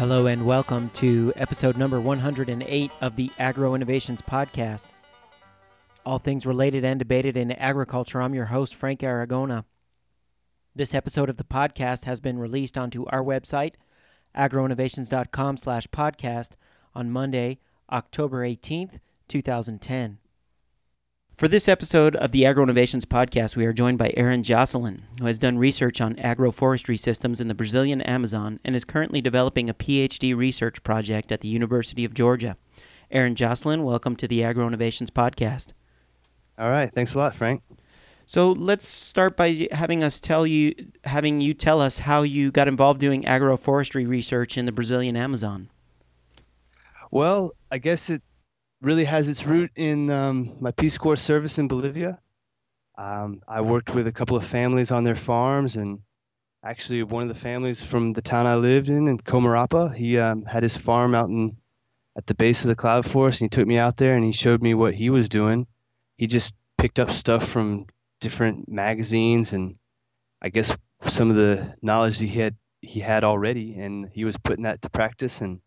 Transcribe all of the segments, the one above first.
Hello and welcome to episode number 108 of the Agro Innovations Podcast. All things related and debated in agriculture. I'm your host, Frank Aragona. This episode of the podcast has been released onto our website, agroinnovations.com/podcast, on Monday, October 18th, 2010. For this episode of the Agro Innovations Podcast, we are joined by Aaron Joslin, who has done research on agroforestry systems in the Brazilian Amazon and is currently developing a PhD research project at the University of Georgia. Aaron Joslin, welcome to the Agro Innovations Podcast. All right, thanks a lot, Frank. So let's start by having you tell us how you got involved doing agroforestry research in the Brazilian Amazon. Well, I guess it really has its root in my Peace Corps service in Bolivia. I worked with a couple of families on their farms, and actually one of the families from the town I lived in Comarapa, he had his farm out at the base of the cloud forest, and he took me out there and he showed me what he was doing. He just picked up stuff from different magazines, and I guess some of the knowledge he had already, and he was putting that to practice, and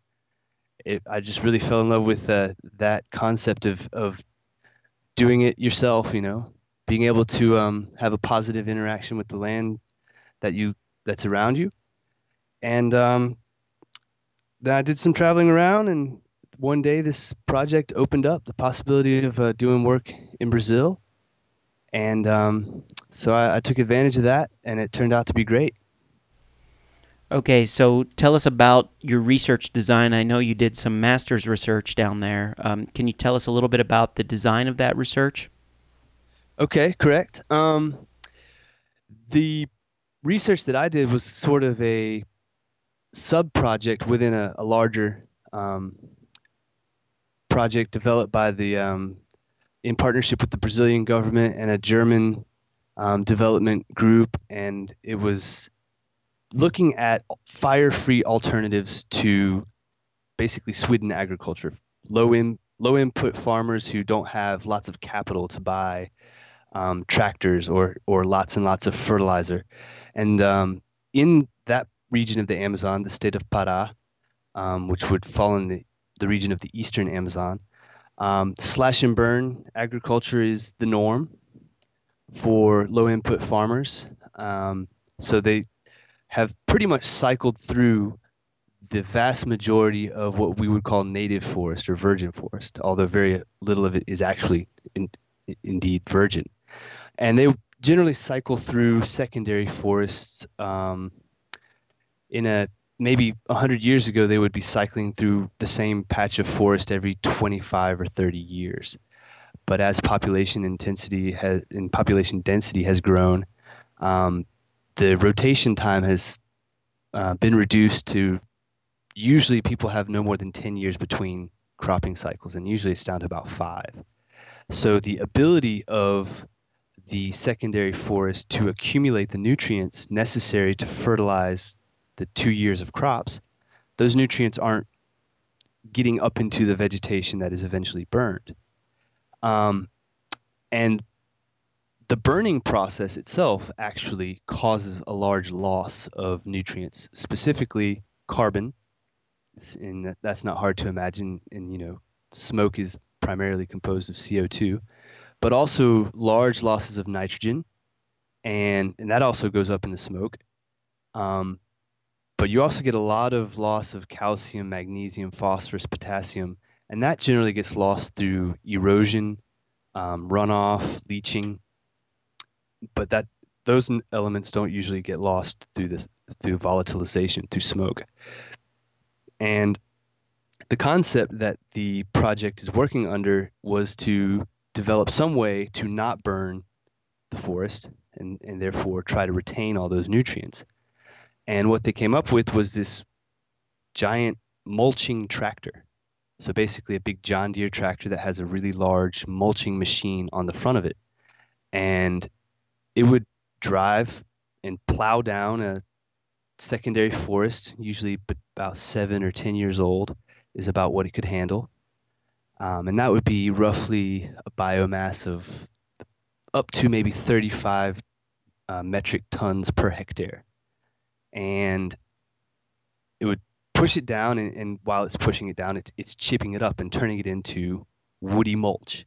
I just really fell in love with that concept of doing it yourself, you know, being able to have a positive interaction with the land that's around you. And then I did some traveling around, and one day this project opened up the possibility of doing work in Brazil. And so I took advantage of that, and it turned out to be great. Okay, so tell us about your research design. I know you did some master's research down there. Can you tell us a little bit about the design of that research? Okay, correct. The research that I did was sort of a sub-project within a larger project developed by in partnership with the Brazilian government and a German development group, and it was looking at fire-free alternatives to basically Sweden agriculture, low input farmers who don't have lots of capital to buy tractors or lots and lots of fertilizer. And in that region of the Amazon, the state of Pará, which would fall in the region of the eastern Amazon, slash and burn agriculture is the norm for low input farmers. So they have pretty much cycled through the vast majority of what we would call native forest or virgin forest, although very little of it is actually indeed virgin. And they generally cycle through secondary forests. Maybe 100 years ago, they would be cycling through the same patch of forest every 25 or 30 years. But as population density has grown, the rotation time has been reduced to usually people have no more than 10 years between cropping cycles, and usually it's down to about 5. So the ability of the secondary forest to accumulate the nutrients necessary to fertilize the 2 years of crops, those nutrients aren't getting up into the vegetation that is eventually burned. And the burning process itself actually causes a large loss of nutrients, specifically carbon. And that's not hard to imagine. And, you know, smoke is primarily composed of CO2, but also large losses of nitrogen. And that also goes up in the smoke. But you also get a lot of loss of calcium, magnesium, phosphorus, potassium. And that generally gets lost through erosion, runoff, leaching. But those elements don't usually get lost through volatilization, through smoke. And the concept that the project is working under was to develop some way to not burn the forest and therefore try to retain all those nutrients. And what they came up with was this giant mulching tractor. So basically a big John Deere tractor that has a really large mulching machine on the front of it. And it would drive and plow down a secondary forest, usually about 7 or 10 years old, is about what it could handle. And that would be roughly a biomass of up to maybe 35 metric tons per hectare. And it would push it down, and while it's pushing it down, it's chipping it up and turning it into woody mulch.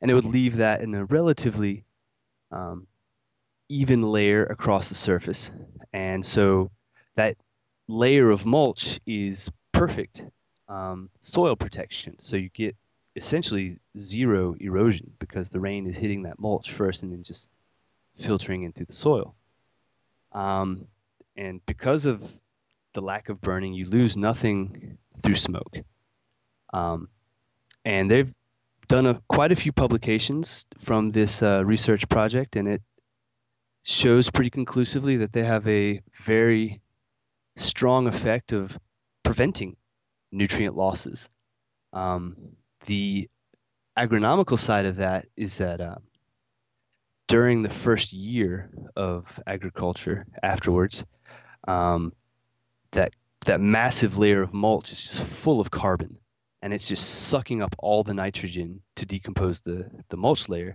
And it would leave that in a relatively even layer across the surface. And so that layer of mulch is perfect soil protection. So you get essentially zero erosion because the rain is hitting that mulch first and then just filtering into the soil. And because of the lack of burning, you lose nothing through smoke. And they've done quite a few publications from this research project, and it shows pretty conclusively that they have a very strong effect of preventing nutrient losses. The agronomical side of that is that during the first year of agriculture afterwards, that massive layer of mulch is just full of carbon, and it's just sucking up all the nitrogen to decompose the mulch layer.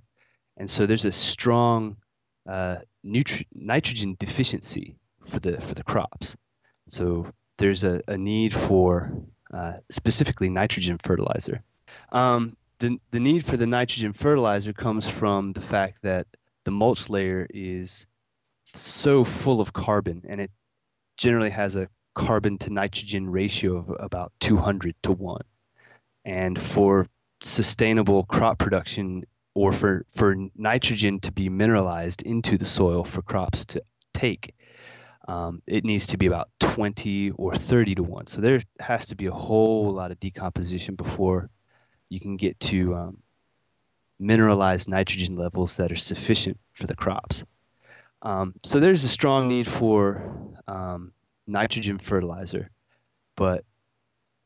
And so there's a strong nitrogen deficiency for the crops. So there's a need for specifically nitrogen fertilizer. The need for the nitrogen fertilizer comes from the fact that the mulch layer is so full of carbon, and it generally has a carbon to nitrogen ratio of about 200 to 1. And for sustainable crop production, or for nitrogen to be mineralized into the soil for crops to take, it needs to be about 20 or 30 to 1. So there has to be a whole lot of decomposition before you can get to mineralized nitrogen levels that are sufficient for the crops. So there's a strong need for nitrogen fertilizer. But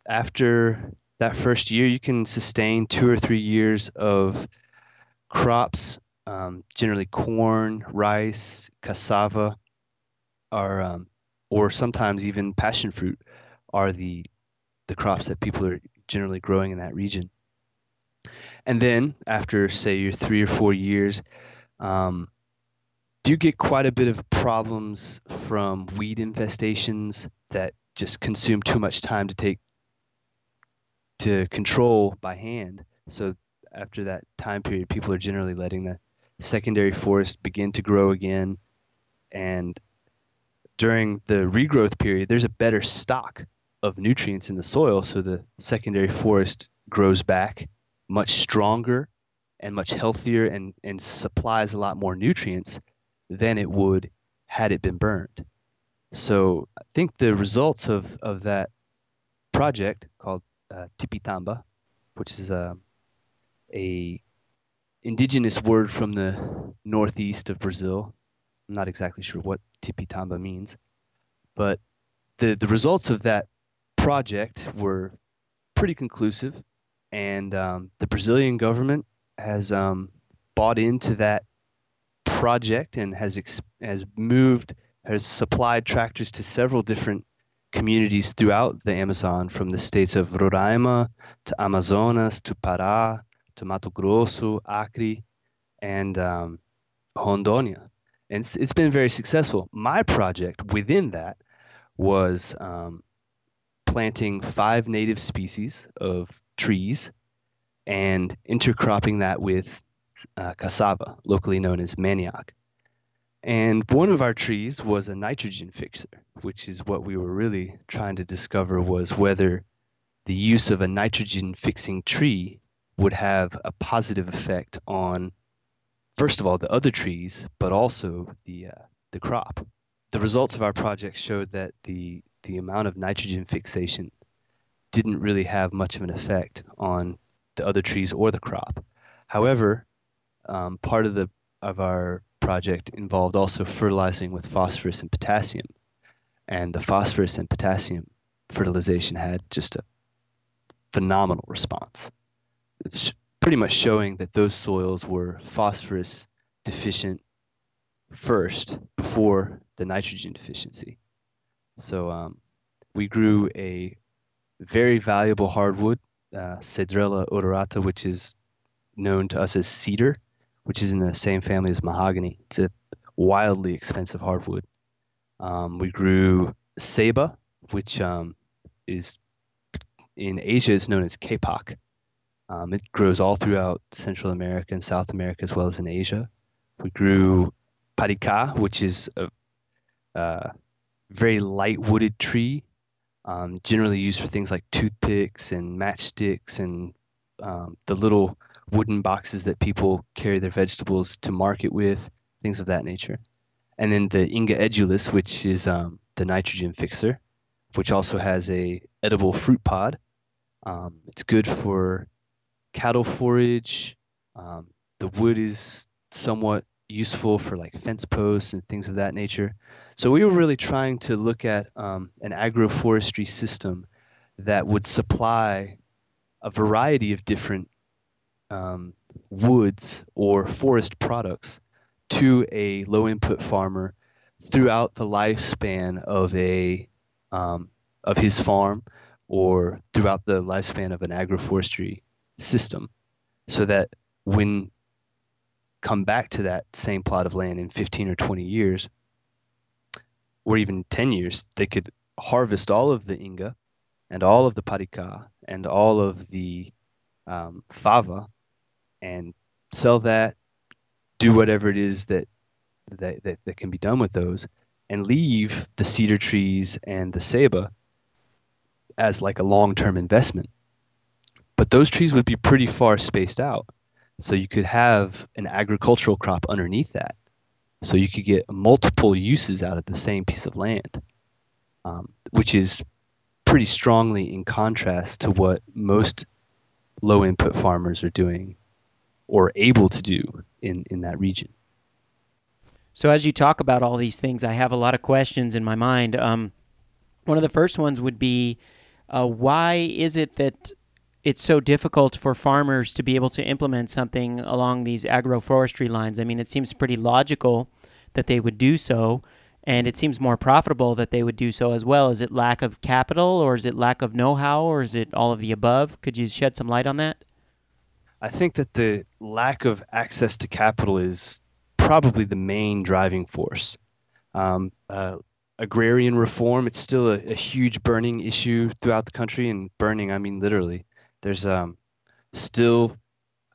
after that first year, you can sustain 2 or 3 years of crops, generally corn, rice, cassava, or sometimes even passion fruit are the crops that people are generally growing in that region. And then after, say, your 3 or 4 years, do get quite a bit of problems from weed infestations that just consume too much time to control by hand. So after that time period, people are generally letting the secondary forest begin to grow again. And during the regrowth period, there's a better stock of nutrients in the soil. So the secondary forest grows back much stronger and much healthier, and supplies a lot more nutrients than it would had it been burned. So I think the results of that project called Tipitamba, which is a indigenous word from the northeast of Brazil. I'm not exactly sure what Tipitamba means, but the results of that project were pretty conclusive, and the Brazilian government has bought into that project and has supplied tractors to several different communities throughout the Amazon, from the states of Roraima to Amazonas to Pará to Mato Grosso, Acre, and Rondônia. And it's been very successful. My project within that was planting 5 native species of trees and intercropping that with cassava, locally known as manioc. And one of our trees was a nitrogen fixer, which is what we were really trying to discover, was whether the use of a nitrogen-fixing tree would have a positive effect on, first of all, the other trees, but also the crop. The results of our project showed that the amount of nitrogen fixation didn't really have much of an effect on the other trees or the crop. However, part of our project involved also fertilizing with phosphorus and potassium, and the phosphorus and potassium fertilization had just a phenomenal response. It's pretty much showing that those soils were phosphorus deficient first before the nitrogen deficiency. So we grew a very valuable hardwood, Cedrella odorata, which is known to us as cedar, which is in the same family as mahogany. It's a wildly expensive hardwood. We grew ceiba, which is in Asia is known as kapok. It grows all throughout Central America and South America, as well as in Asia. We grew parika, which is a very light wooded tree, generally used for things like toothpicks and matchsticks and the little wooden boxes that people carry their vegetables to market with, things of that nature. And then the inga edulis, which is the nitrogen fixer, which also has a edible fruit pod. It's good for cattle forage. The wood is somewhat useful for like fence posts and things of that nature. So we were really trying to look at an agroforestry system that would supply a variety of different woods or forest products to a low input farmer throughout the lifespan of a of his farm, or throughout the lifespan of an agroforestry system, so that when come back to that same plot of land in 15 or 20 years, or even 10 years, they could harvest all of the inga and all of the parika and all of the fava and sell that, do whatever it is that can be done with those, and leave the cedar trees and the ceiba as like a long-term investment. But those trees would be pretty far spaced out. So you could have an agricultural crop underneath that. So you could get multiple uses out of the same piece of land, which is pretty strongly in contrast to what most low-input farmers are doing or able to do in that region. So as you talk about all these things, I have a lot of questions in my mind. One of the first ones would be, why is it that it's so difficult for farmers to be able to implement something along these agroforestry lines? I mean, it seems pretty logical that they would do so, and it seems more profitable that they would do so as well. Is it lack of capital, or is it lack of know-how, or is it all of the above? Could you shed some light on that? I think that the lack of access to capital is probably the main driving force. Agrarian reform, it's still a huge burning issue throughout the country, and burning, I mean literally. There's still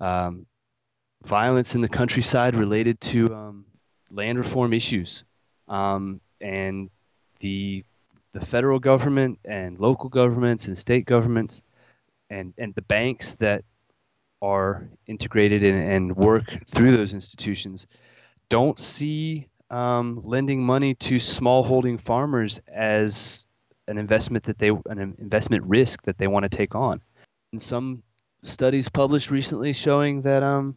violence in the countryside related to land reform issues, and the federal government and local governments and state governments and the banks that are integrated and work through those institutions don't see lending money to smallholding farmers as an investment risk that they want to take on. And some studies published recently showing that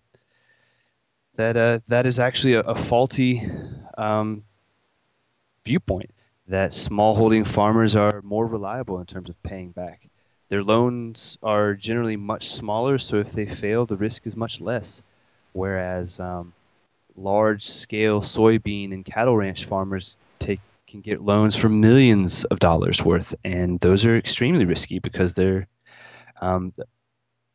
that is actually a faulty viewpoint, that smallholding farmers are more reliable in terms of paying back. Their loans are generally much smaller, so if they fail, the risk is much less. Whereas large-scale soybean and cattle ranch farmers can get loans for millions of dollars worth, and those are extremely risky because they're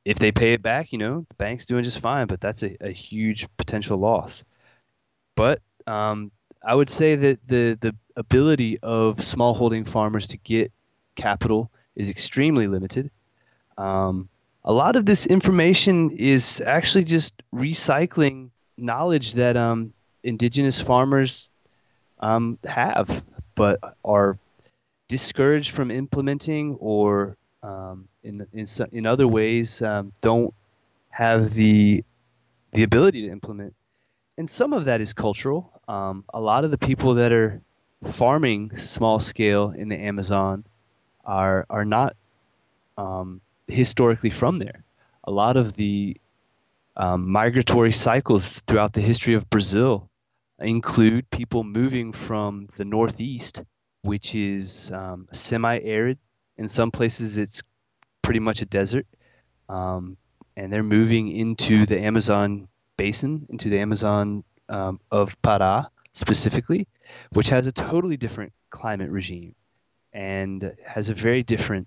if they pay it back, the bank's doing just fine, but that's a huge potential loss. But I would say that the ability of smallholding farmers to get capital is extremely limited. A lot of this information is actually just recycling knowledge that indigenous farmers have, but are discouraged from implementing, or in other ways don't have the ability to implement. And some of that is cultural. A lot of the people that are farming small scale in the Amazon are not historically from there. A lot of the migratory cycles throughout the history of Brazil include people moving from the northeast, which is semi-arid. In some places, it's pretty much a desert, and they're moving into the Amazon basin, into the Amazon of Pará specifically, which has a totally different climate regime and has a very different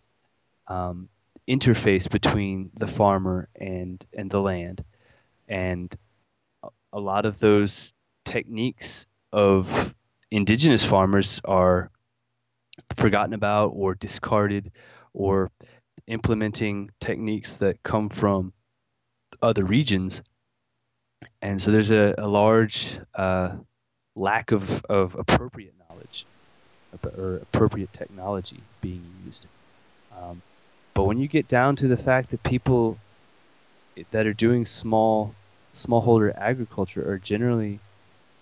interface between the farmer and the land. And a lot of those techniques of indigenous farmers are forgotten about or discarded, or implementing techniques that come from other regions. And so there's a large lack of appropriate knowledge or appropriate technology being used. But when you get down to the fact that people that are doing smallholder agriculture are generally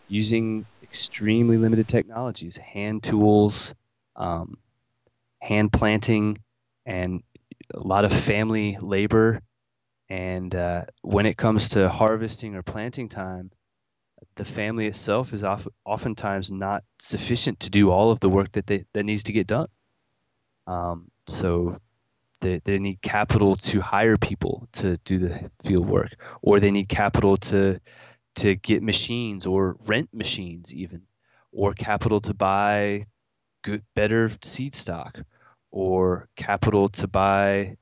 using extremely limited technologies, hand tools, hand planting, and a lot of family labor. And when it comes to harvesting or planting time, the family itself is oftentimes not sufficient to do all of the work that needs to get done. So they need capital to hire people to do the field work, or they need capital to get machines or rent machines even, or capital to buy better seed stock, or capital to buy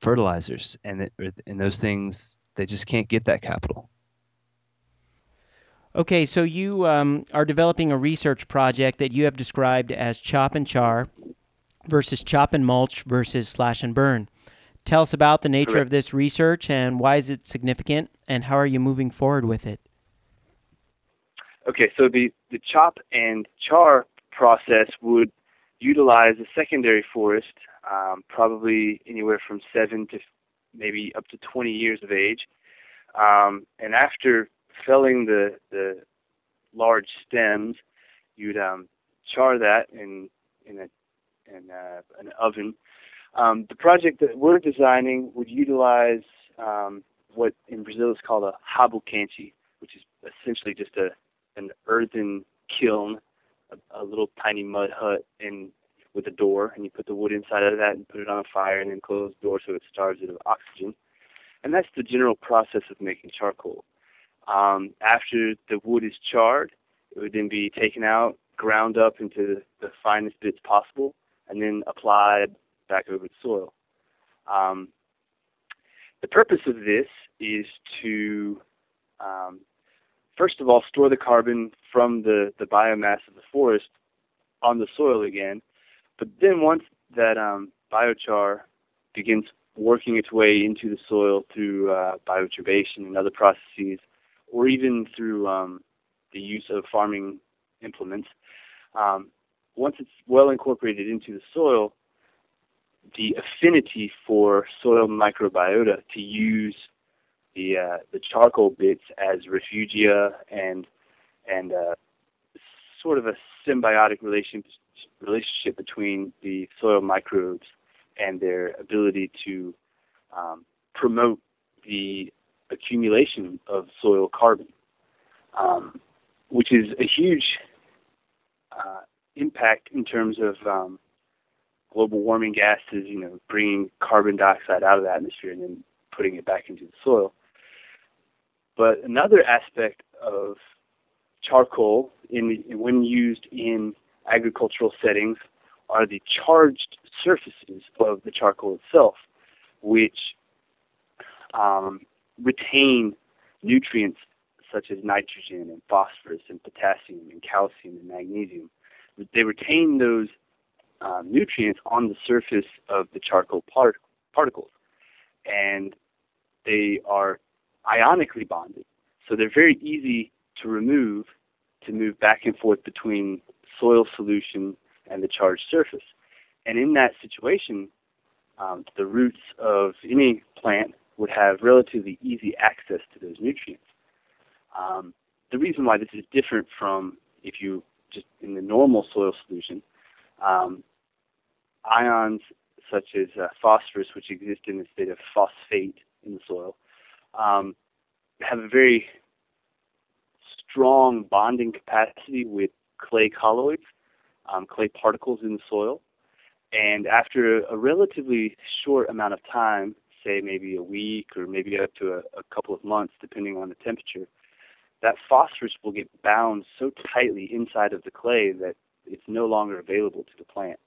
fertilizers. And those things, they just can't get that capital. Okay, so you are developing a research project that you have described as chop and char versus chop and mulch versus slash and burn. Tell us about the nature of this research and why is it significant, and how are you moving forward with it? Okay, so the chop and char process would utilize a secondary forest, probably anywhere from 7 to maybe up to 20 years of age. And after felling the large stems, you'd char that in an oven. The project that we're designing would utilize what in Brazil is called a habucanchi, which is essentially just an earthen kiln, a little tiny mud hut with a door, and you put the wood inside of that and put it on a fire and then close the door so it starves it of oxygen. And that's the general process of making charcoal. After the wood is charred, it would then be taken out, ground up into the finest bits possible, and then applied back over the soil. The purpose of this is to, first of all, store the carbon from the biomass of the forest on the soil again. But then once that biochar begins working its way into the soil through bioturbation and other processes, or even through the use of farming implements, once it's well incorporated into the soil, the affinity for soil microbiota to use the charcoal bits as refugia and sort of a symbiotic relationship between the soil microbes and their ability to promote the accumulation of soil carbon, which is a huge impact in terms of global warming gases, bringing carbon dioxide out of the atmosphere and then putting it back into the soil. But another aspect of charcoal when used in agricultural settings are the charged surfaces of the charcoal itself, which retain nutrients such as nitrogen and phosphorus and potassium and calcium and magnesium. They retain those nutrients on the surface of the charcoal particles, and they are ionically bonded, so they're very easy to remove to move back and forth between soil solution and the charged surface. And in that situation, the roots of any plant would have relatively easy access to those nutrients. The reason why this is different from if you just in the normal soil solution, ions such as phosphorus, which exist in a state of phosphate in the soil, have a very strong bonding capacity with clay colloids, clay particles in the soil. And after a relatively short amount of time, say maybe a week or maybe up to a couple of months, depending on the temperature, that phosphorus will get bound so tightly inside of the clay that it's no longer available to the plant.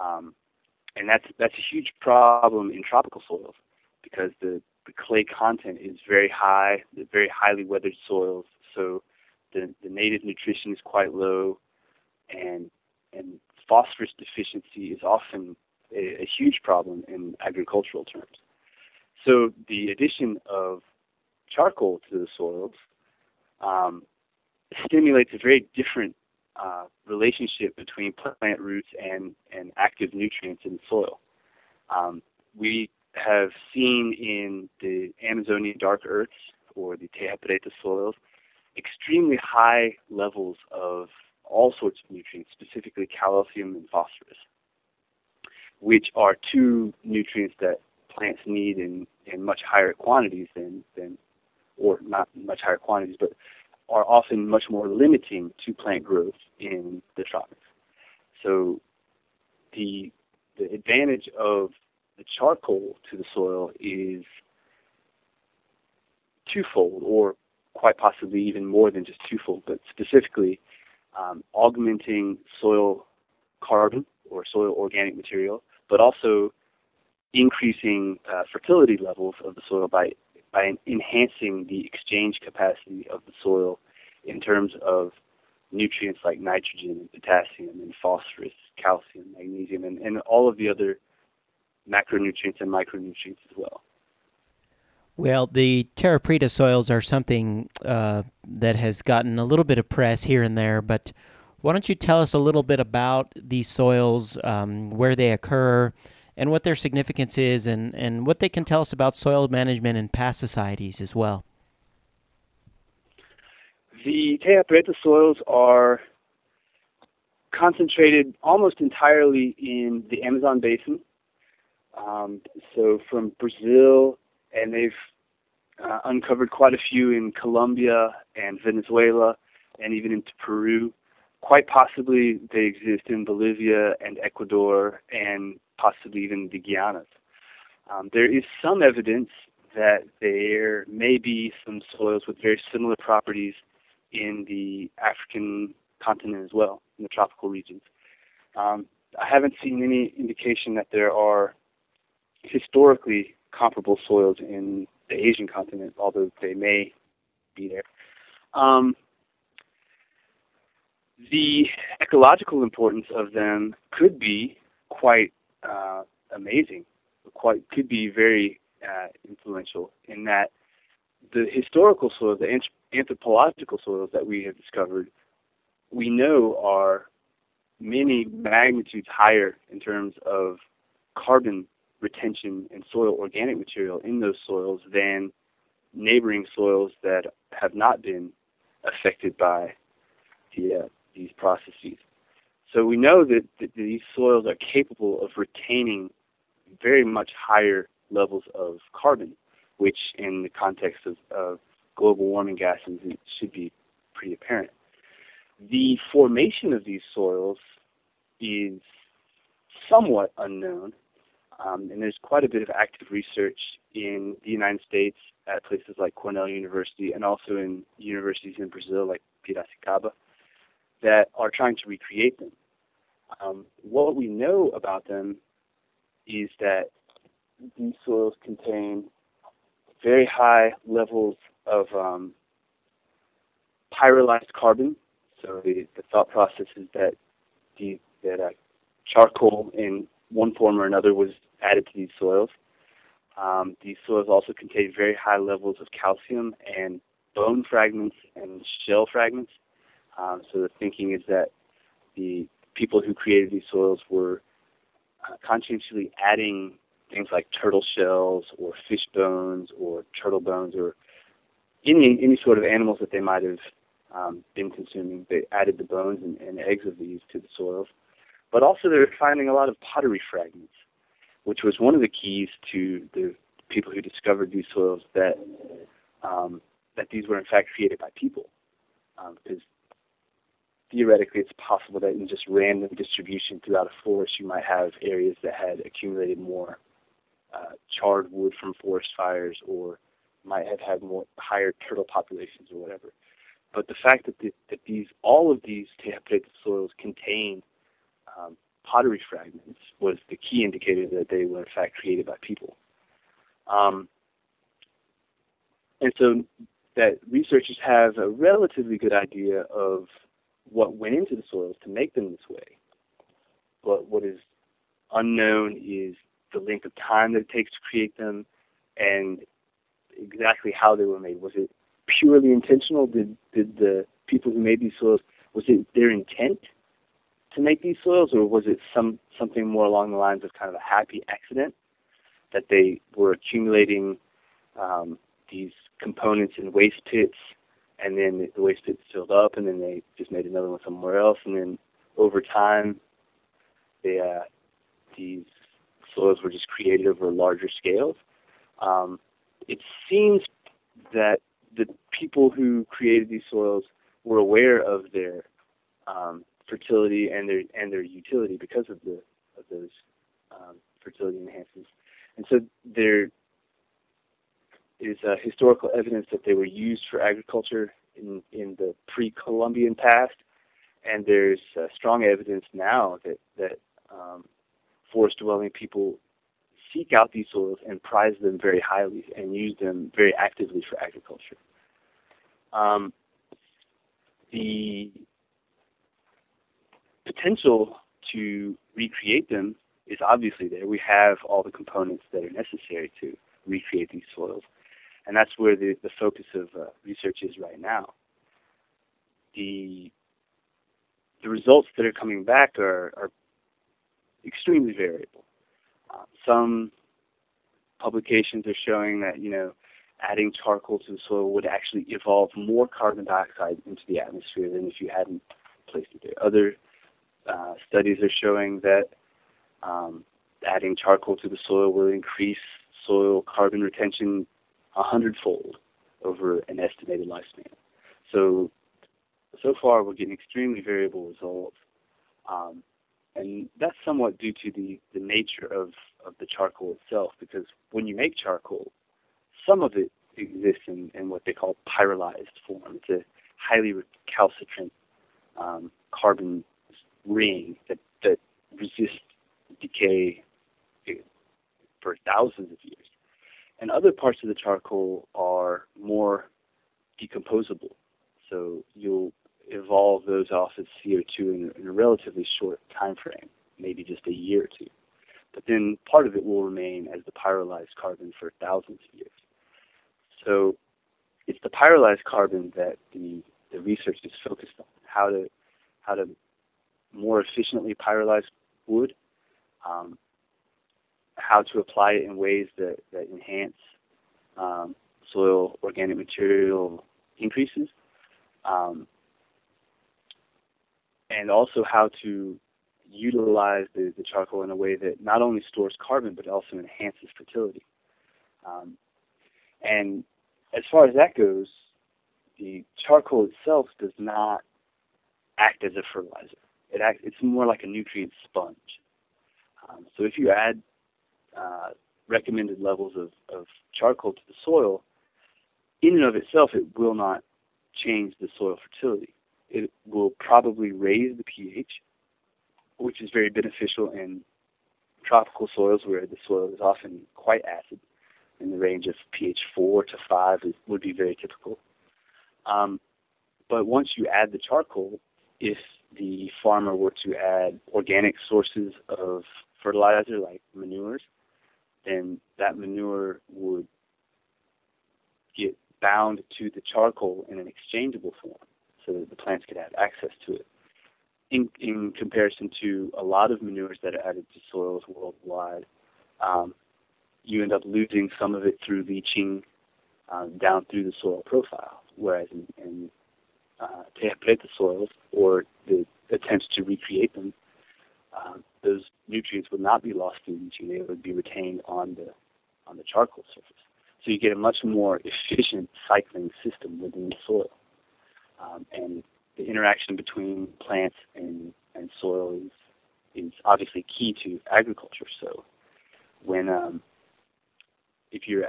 And that's a huge problem in tropical soils because the clay content is very high, very highly weathered soils, so the native nutrition is quite low, and phosphorus deficiency is often a huge problem in agricultural terms. So the addition of charcoal to the soils stimulates a very different relationship between plant roots and active nutrients in the soil. We have seen in the Amazonian dark earths, or the Terra Preta soils, extremely high levels of all sorts of nutrients, specifically calcium and phosphorus, which are two nutrients that plants need in much higher quantities than or not much higher quantities, but are often much more limiting to plant growth in the tropics. So the advantage of the charcoal to the soil is twofold, or quite possibly even more than just twofold, but specifically augmenting soil carbon or soil organic material, but also increasing fertility levels of the soil by enhancing the exchange capacity of the soil in terms of nutrients like nitrogen and potassium and phosphorus, calcium, magnesium, and all of the other macronutrients and micronutrients as well. Well, the Terra Preta soils are something that has gotten a little bit of press here and there, but why don't you tell us a little bit about these soils, where they occur, and what their significance is, and what they can tell us about soil management and past societies as well. The Terra Preta soils are concentrated almost entirely in the Amazon basin. So from Brazil, and they've uncovered quite a few in Colombia and Venezuela, and even into Peru. Quite possibly they exist in Bolivia and Ecuador, and possibly even the Guianas. There is some evidence that there may be some soils with very similar properties in the African continent as well, in the tropical regions. I haven't seen any indication that there are historically comparable soils in the Asian continent, although they may be there. The ecological importance of them could be quite amazing, could be very influential in that the historical soils, the anthropological soils that we have discovered, we know are many magnitudes higher in terms of carbon retention and soil organic material in those soils than neighboring soils that have not been affected by these processes. So we know that these soils are capable of retaining very much higher levels of carbon, which in the context of global warming gases, it should be pretty apparent. The formation of these soils is somewhat unknown, and there's quite a bit of active research in the United States at places like Cornell University, and also in universities in Brazil like Piracicaba, that are trying to recreate them. What we know about them is that these soils contain very high levels of pyrolyzed carbon. So the thought process is that charcoal in one form or another was added to these soils. These soils also contain very high levels of calcium and bone fragments and shell fragments. So the thinking is that the people who created these soils were conscientiously adding things like turtle shells or fish bones or turtle bones or any sort of animals that they might have been consuming. They added the bones and eggs of these to the soils. But also they're finding a lot of pottery fragments, which was one of the keys to the people who discovered these soils, that these were in fact created by people. Because theoretically, it's possible that in just random distribution throughout a forest, you might have areas that had accumulated more charred wood from forest fires, or might have had more higher turtle populations or whatever. But the fact that all of these Terra Preta soils contain pottery fragments was the key indicator that they were in fact created by people. And so that researchers have a relatively good idea of what went into the soils to make them this way. but what is unknown is the length of time that it takes to create them and exactly how they were made. Was it purely intentional? Did the people who made these soils, was it their intent to make these soils, or was it something more along the lines of kind of a happy accident that they were accumulating these components in waste pits, and then the waste pits filled up, and then they just made another one somewhere else, and then over time, these soils were just created over larger scales. It seems that the people who created these soils were aware of their fertility and their utility because of those fertility enhancers, and so there is historical evidence that they were used for agriculture in the pre-Columbian past, and there's strong evidence now that forest-dwelling people seek out these soils and prize them very highly and use them very actively for agriculture. The potential to recreate them is obviously there. We have all the components that are necessary to recreate these soils, and that's where the focus of research is right now. The results that are coming back are extremely variable. Some publications are showing that, adding charcoal to the soil would actually evolve more carbon dioxide into the atmosphere than if you hadn't placed it there. Other studies are showing that adding charcoal to the soil will increase soil carbon retention 100-fold over an estimated lifespan. So far we're getting extremely variable results. And that's somewhat due to the nature of the charcoal itself, because when you make charcoal, some of it exists in what they call pyrolyzed form. It's a highly recalcitrant carbon ring that resists decay for thousands of years. And other parts of the charcoal are more decomposable. So you'll evolve those off as CO2 in a relatively short time frame, maybe just a year or two. But then part of it will remain as the pyrolyzed carbon for thousands of years. So it's the pyrolyzed carbon that the research is focused on, how to more efficiently pyrolyze wood, how to apply it in ways that enhance soil organic material increases, and also how to utilize the charcoal in a way that not only stores carbon, but also enhances fertility. And as far as that goes, the charcoal itself does not act as a fertilizer. It's more like a nutrient sponge. So if you add recommended levels of charcoal to the soil, in and of itself, it will not change the soil fertility. It will probably raise the pH, which is very beneficial in tropical soils where the soil is often quite acid. In the range of pH 4 to 5 would be very typical. But once you add the charcoal, if the farmer were to add organic sources of fertilizer like manures, then that manure would get bound to the charcoal in an exchangeable form, so that the plants could have access to it. In comparison to a lot of manures that are added to soils worldwide, you end up losing some of it through leaching down through the soil profile, whereas in Terra Preta soils, or the attempts to recreate them, those nutrients would not be lost through leaching. They would be retained on the charcoal surface. So you get a much more efficient cycling system within the soil. And the interaction between plants and soil is obviously key to agriculture. So when if you're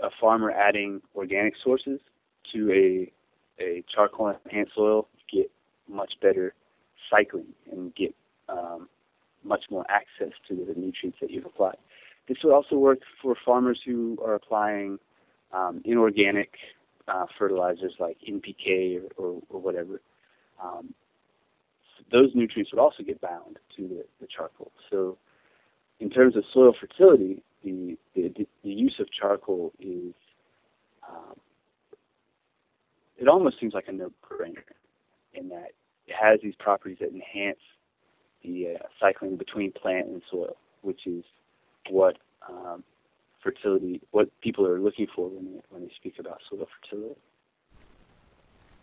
a farmer adding organic sources to a charcoal enhanced soil, you get much better cycling and get much more access to the nutrients that you've applied. This would also work for farmers who are applying inorganic fertilizers like NPK or whatever. those nutrients would also get bound to the charcoal. So in terms of soil fertility, the use of charcoal is, it almost seems like a no-brainer in that it has these properties that enhance the cycling between plant and soil, which is what fertility, what people are looking for when they speak about soil fertility.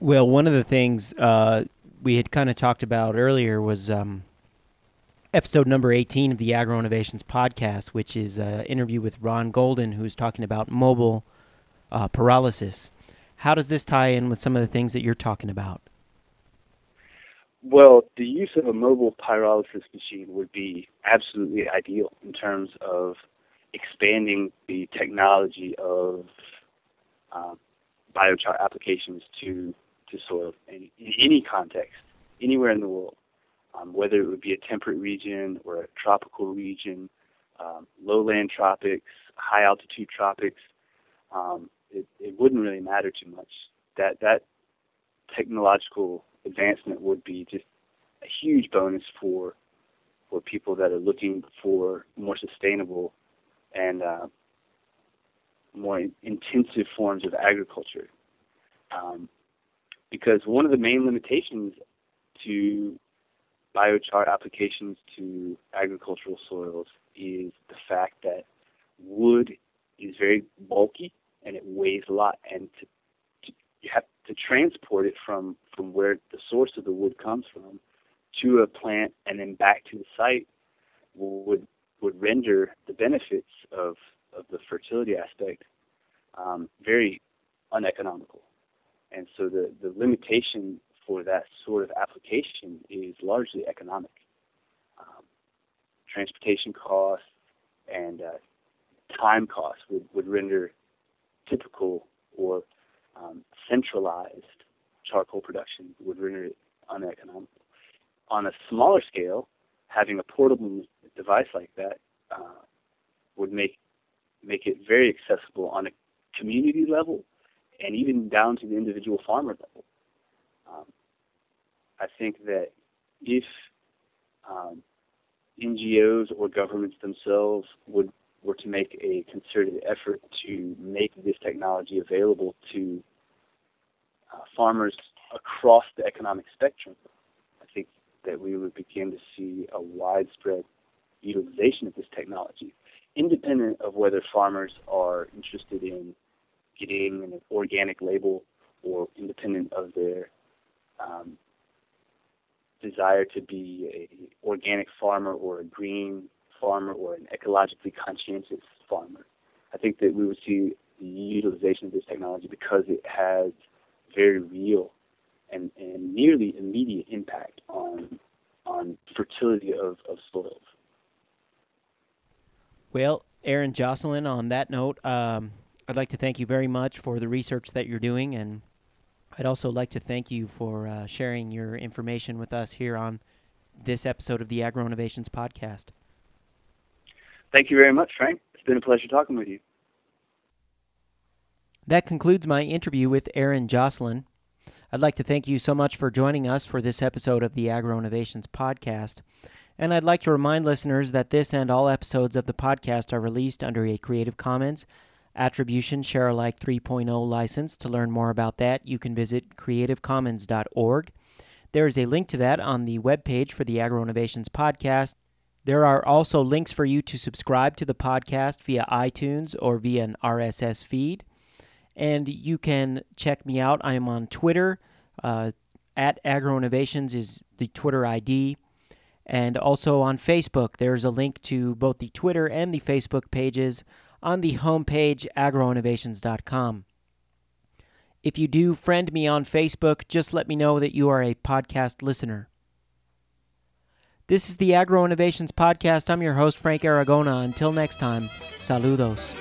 Well, one of the things we had kind of talked about earlier was episode number 18 of the Agro Innovations podcast, which is an interview with Ron Golden, who's talking about mobile pyrolysis. How does this tie in with some of the things that you're talking about? Well, the use of a mobile pyrolysis machine would be absolutely ideal in terms of expanding the technology of biochar applications to soil in any context, anywhere in the world, whether it would be a temperate region or a tropical region, lowland tropics, high-altitude tropics. It wouldn't really matter too much. That technological advancement would be just a huge bonus for people that are looking for more sustainable and more intensive forms of agriculture. Because one of the main limitations to biochar applications to agricultural soils is the fact that wood is very bulky and it weighs a lot, and you have to transport it from where the source of the wood comes from to a plant and then back to the site would render the benefits of the fertility aspect very uneconomical. And so the limitation for that sort of application is largely economic. Transportation costs and time costs would render typical or centralized charcoal production would render it uneconomical. On a smaller scale, having a portable device like that would make it very accessible on a community level and even down to the individual farmer level. I think that if NGOs or governments themselves were to make a concerted effort to make this technology available to farmers across the economic spectrum, I think that we would begin to see a widespread utilization of this technology, independent of whether farmers are interested in getting an organic label or independent of their desire to be an organic farmer or a green farmer or an ecologically conscientious farmer. I think that we would see the utilization of this technology because it has very real and nearly immediate impact on fertility of soils. Well, Aaron Joslin, on that note, I'd like to thank you very much for the research that you're doing, and I'd also like to thank you for sharing your information with us here on this episode of the Agro Innovations Podcast. Thank you very much, Frank. It's been a pleasure talking with you. That concludes my interview with Aaron Joslin. I'd like to thank you so much for joining us for this episode of the Agro Innovations Podcast. And I'd like to remind listeners that this and all episodes of the podcast are released under a Creative Commons Attribution ShareAlike 3.0 license. To learn more about that, you can visit creativecommons.org. There is a link to that on the webpage for the Agro Innovations Podcast. There are also links for you to subscribe to the podcast via iTunes or via an RSS feed. And you can check me out. I am on Twitter. At Agro Innovations is the Twitter ID. And also on Facebook, there's a link to both the Twitter and the Facebook pages on the homepage, agroinnovations.com. If you do friend me on Facebook, just let me know that you are a podcast listener. This is the Agro Innovations Podcast. I'm your host, Frank Aragona. Until next time, saludos.